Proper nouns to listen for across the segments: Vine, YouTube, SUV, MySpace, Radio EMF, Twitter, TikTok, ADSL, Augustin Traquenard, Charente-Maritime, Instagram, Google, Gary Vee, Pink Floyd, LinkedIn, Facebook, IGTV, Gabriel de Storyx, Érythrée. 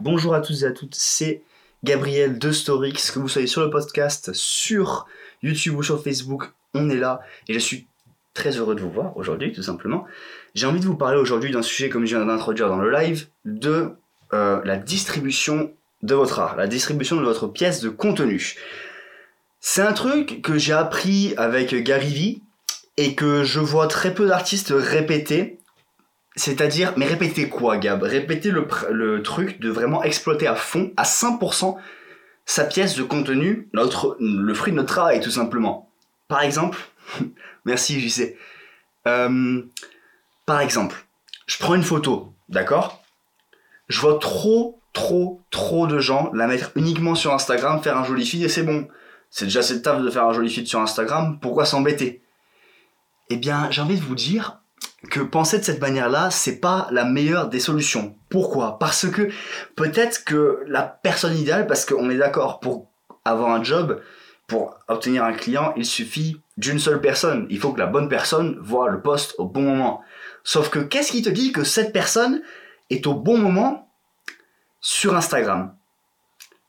Bonjour à tous et à toutes, c'est Gabriel de Storyx. Que vous soyez sur le podcast, sur YouTube ou sur Facebook, on est là et je suis très heureux de vous voir aujourd'hui, tout simplement. J'ai envie de vous parler aujourd'hui d'un sujet, comme je viens d'introduire dans le live, de la distribution de votre art, la distribution de votre pièce de contenu. C'est un truc que j'ai appris avec Gary Vee et que je vois très peu d'artistes répéter. C'est-à-dire, mais répétez quoi, Gab ? Répétez le truc de vraiment exploiter à fond, à 100%, sa pièce de contenu, le fruit de notre travail, tout simplement. Par exemple, merci JC. Par exemple, je prends une photo, d'accord ? Je vois trop de gens la mettre uniquement sur Instagram, faire un joli feed et c'est bon. C'est déjà cette taf de faire un joli feed sur Instagram, pourquoi s'embêter ? Eh bien, j'ai envie de vous dire que penser de cette manière-là, c'est pas la meilleure des solutions. Pourquoi ? Parce que peut-être que la personne idéale, parce qu'on est d'accord, pour avoir un job, pour obtenir un client, il suffit d'une seule personne. Il faut que la bonne personne voie le poste au bon moment. Sauf que qu'est-ce qui te dit que cette personne est au bon moment sur Instagram ?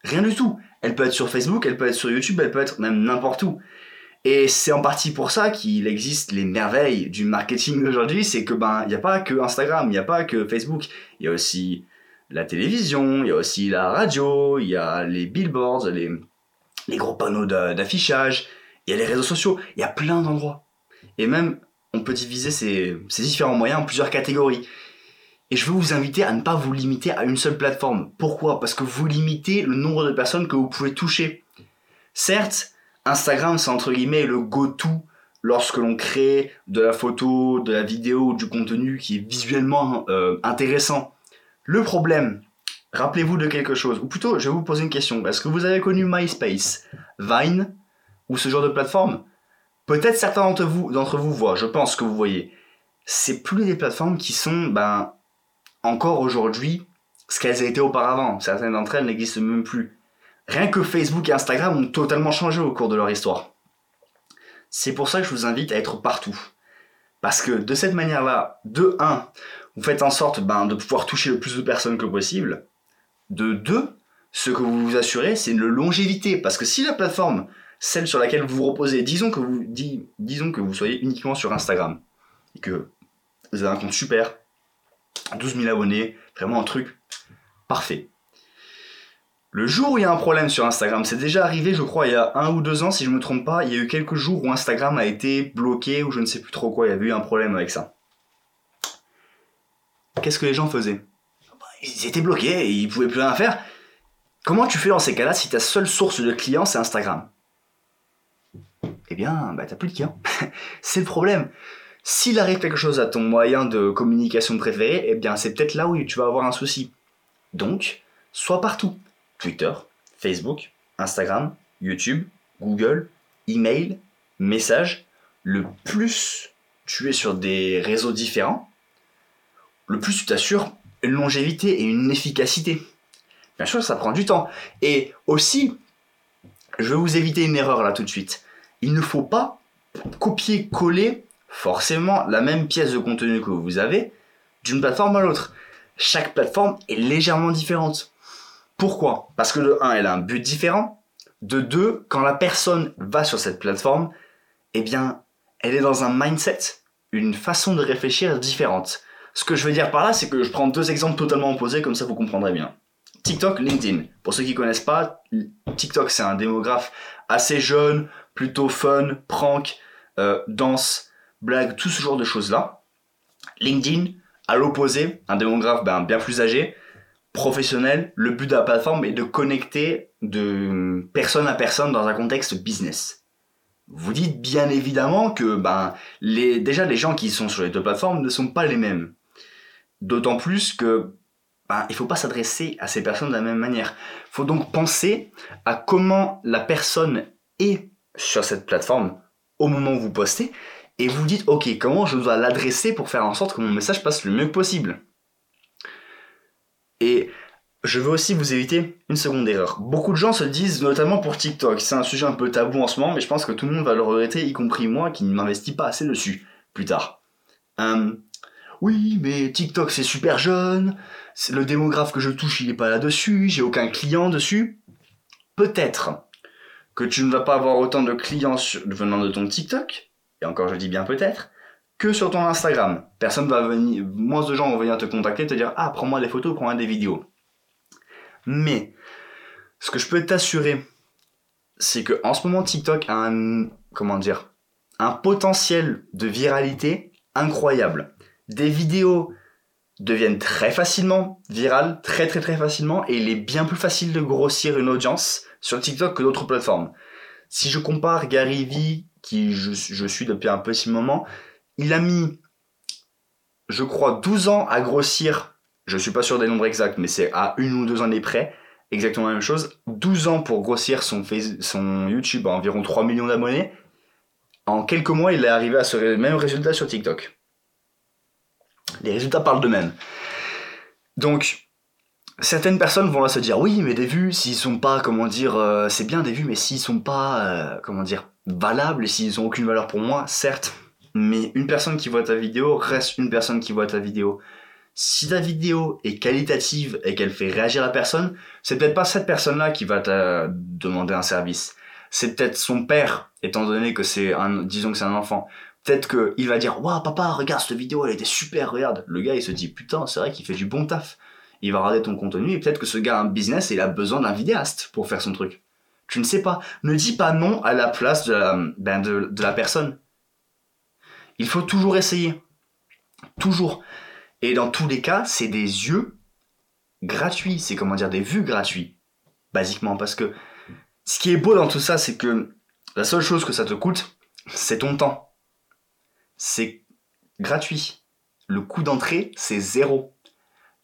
Rien du tout. Elle peut être sur Facebook, elle peut être sur YouTube, elle peut être même n'importe où. Et c'est en partie pour ça qu'il existe les merveilles du marketing aujourd'hui, c'est que il n'y a pas que Instagram, il n'y a pas que Facebook, il y a aussi la télévision, il y a aussi la radio, il y a les billboards, les gros panneaux d'affichage, il y a les réseaux sociaux, il y a plein d'endroits. Et même, on peut diviser ces différents moyens en plusieurs catégories. Et je veux vous inviter à ne pas vous limiter à une seule plateforme. Pourquoi ? Parce que vous limitez le nombre de personnes que vous pouvez toucher. Certes, Instagram, c'est entre guillemets le go-to lorsque l'on crée de la photo, de la vidéo, du contenu qui est visuellement intéressant. Le problème, rappelez-vous de quelque chose, ou plutôt, je vais vous poser une question. Est-ce que vous avez connu MySpace, Vine ou ce genre de plateforme ? Peut-être certains d'entre vous voient, je pense que vous voyez. C'est plus des plateformes qui sont encore aujourd'hui ce qu'elles étaient auparavant. Certaines d'entre elles n'existent même plus. Rien que Facebook et Instagram ont totalement changé au cours de leur histoire. C'est pour ça que je vous invite à être partout. Parce que de cette manière-là, de 1, vous faites en sorte de pouvoir toucher le plus de personnes que possible. De 2, ce que vous vous assurez, c'est une longévité. Parce que si la plateforme, celle sur laquelle vous vous reposez, disons que vous soyez uniquement sur Instagram, et que vous avez un compte super, 12 000 abonnés, vraiment un truc parfait. Le jour où il y a un problème sur Instagram, c'est déjà arrivé, je crois, il y a 1 ou 2 ans, si je ne me trompe pas, il y a eu quelques jours où Instagram a été bloqué, ou je ne sais plus trop quoi, il y avait eu un problème avec ça. Qu'est-ce que les gens faisaient ? Ils étaient bloqués, et ils ne pouvaient plus rien faire. Comment tu fais dans ces cas-là si ta seule source de clients, c'est Instagram ? Eh bien, tu n'as plus de clients. C'est le problème. S'il arrive quelque chose à ton moyen de communication préféré, eh bien, c'est peut-être là où tu vas avoir un souci. Donc, sois partout. Twitter, Facebook, Instagram, YouTube, Google, email, message. Le plus tu es sur des réseaux différents, le plus tu t'assures une longévité et une efficacité. Bien sûr, ça prend du temps. Et aussi, je vais vous éviter une erreur là tout de suite. Il ne faut pas copier-coller forcément la même pièce de contenu que vous avez d'une plateforme à l'autre. Chaque plateforme est légèrement différente. Pourquoi ? Parce que de 1, elle a un but différent. De 2, quand la personne va sur cette plateforme, eh bien, elle est dans un mindset, une façon de réfléchir différente. Ce que je veux dire par là, c'est que je prends 2 exemples totalement opposés, comme ça vous comprendrez bien. TikTok, LinkedIn. Pour ceux qui ne connaissent pas, TikTok, c'est un démographe assez jeune, plutôt fun, prank, danse, blague, tout ce genre de choses-là. LinkedIn, à l'opposé, un démographe bien plus âgé, professionnel. Le but de la plateforme est de connecter de personne à personne dans un contexte business. Vous dites bien évidemment que les gens qui sont sur les deux plateformes ne sont pas les mêmes. D'autant plus que il ne faut pas s'adresser à ces personnes de la même manière. Il faut donc penser à comment la personne est sur cette plateforme au moment où vous postez et vous dites ok, comment je dois l'adresser pour faire en sorte que mon message passe le mieux possible. Et je veux aussi vous éviter une seconde erreur. Beaucoup de gens se disent, notamment pour TikTok, c'est un sujet un peu tabou en ce moment, mais je pense que tout le monde va le regretter, y compris moi qui ne m'investis pas assez dessus plus tard. oui, mais TikTok c'est super jeune, c'est le démographe que je touche il est pas là-dessus, j'ai aucun client dessus. Peut-être que tu ne vas pas avoir autant de clients venant de ton TikTok, et encore je dis bien peut-être, que sur ton Instagram. Personne va venir, moins de gens vont venir te contacter et te dire « Ah, prends-moi des photos, prends-moi des vidéos. » Mais, ce que je peux t'assurer, c'est qu'en ce moment, TikTok a un potentiel de viralité incroyable. Des vidéos deviennent très facilement virales, très très très facilement, et il est bien plus facile de grossir une audience sur TikTok que d'autres plateformes. Si je compare Gary Vee, qui je suis depuis un petit moment, il a mis, je crois, 12 ans à grossir, je suis pas sûr des nombres exacts, mais c'est à 1 ou 2 années près, exactement la même chose, 12 ans pour grossir son YouTube à environ 3 millions d'abonnés. En quelques mois, il est arrivé à ce même résultat sur TikTok. Les résultats parlent d'eux-mêmes. Donc, certaines personnes vont là se dire, oui, mais des vues, s'ils sont pas, c'est bien des vues, mais s'ils sont pas, valables, et s'ils ont aucune valeur pour moi, certes, mais une personne qui voit ta vidéo reste une personne qui voit ta vidéo. Si ta vidéo est qualitative et qu'elle fait réagir la personne, c'est peut-être pas cette personne-là qui va te demander un service. C'est peut-être son père, étant donné que disons que c'est un enfant. Peut-être qu'il va dire « Waouh, papa, regarde cette vidéo, elle était super, regarde !» Le gars, il se dit « Putain, c'est vrai qu'il fait du bon taf. » Il va regarder ton contenu et peut-être que ce gars a un business et il a besoin d'un vidéaste pour faire son truc. Tu ne sais pas. Ne dis pas non à la place de la personne. Il faut toujours essayer. Toujours. Et dans tous les cas, c'est des yeux gratuits. C'est des vues gratuites. Basiquement, parce que ce qui est beau dans tout ça, c'est que la seule chose que ça te coûte, c'est ton temps. C'est gratuit. Le coût d'entrée, c'est 0.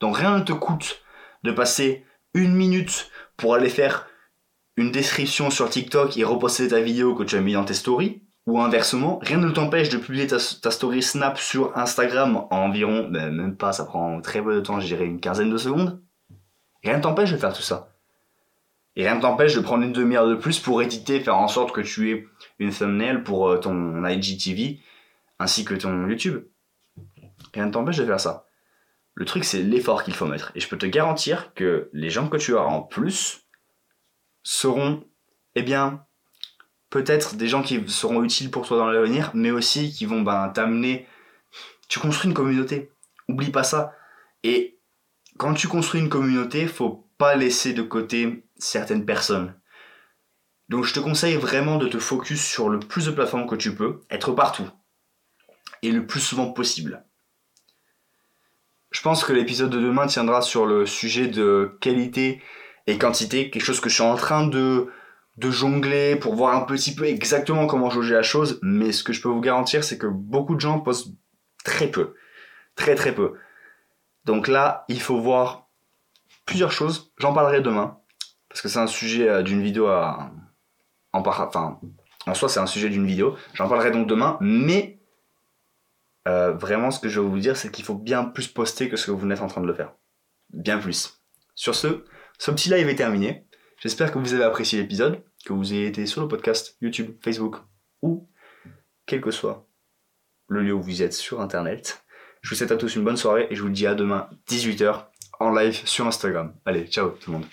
Donc rien ne te coûte de passer 1 minute pour aller faire une description sur TikTok et reposter ta vidéo que tu as mis dans tes stories. Ou inversement, rien ne t'empêche de publier ta story Snap sur Instagram en environ, même pas, ça prend très peu de temps, je dirais 15 secondes. Rien ne t'empêche de faire tout ça. Et rien ne t'empêche de prendre 1/2 heure de plus pour éditer, faire en sorte que tu aies une thumbnail pour ton IGTV ainsi que ton YouTube. Rien ne t'empêche de faire ça. Le truc, c'est l'effort qu'il faut mettre. Et je peux te garantir que les gens que tu as en plus seront, peut-être des gens qui seront utiles pour toi dans l'avenir, mais aussi qui vont t'amener... Tu construis une communauté, oublie pas ça. Et quand tu construis une communauté, faut pas laisser de côté certaines personnes. Donc je te conseille vraiment de te focus sur le plus de plateformes que tu peux, être partout, et le plus souvent possible. Je pense que l'épisode de demain tiendra sur le sujet de qualité et quantité, quelque chose que je suis en train de jongler pour voir un petit peu exactement comment jauger la chose, mais ce que je peux vous garantir, c'est que beaucoup de gens postent très peu, très très peu. Donc là, il faut voir plusieurs choses, j'en parlerai demain, parce que c'est un sujet d'une vidéo en soi c'est un sujet d'une vidéo, j'en parlerai donc demain, mais vraiment ce que je vais vous dire, c'est qu'il faut bien plus poster que ce que vous n'êtes en train de le faire. Bien plus. Sur ce petit live est terminé. J'espère que vous avez apprécié l'épisode, que vous ayez été sur le podcast, YouTube, Facebook ou quel que soit le lieu où vous êtes sur Internet. Je vous souhaite à tous une bonne soirée et je vous dis à demain 18h en live sur Instagram. Allez, ciao tout le monde.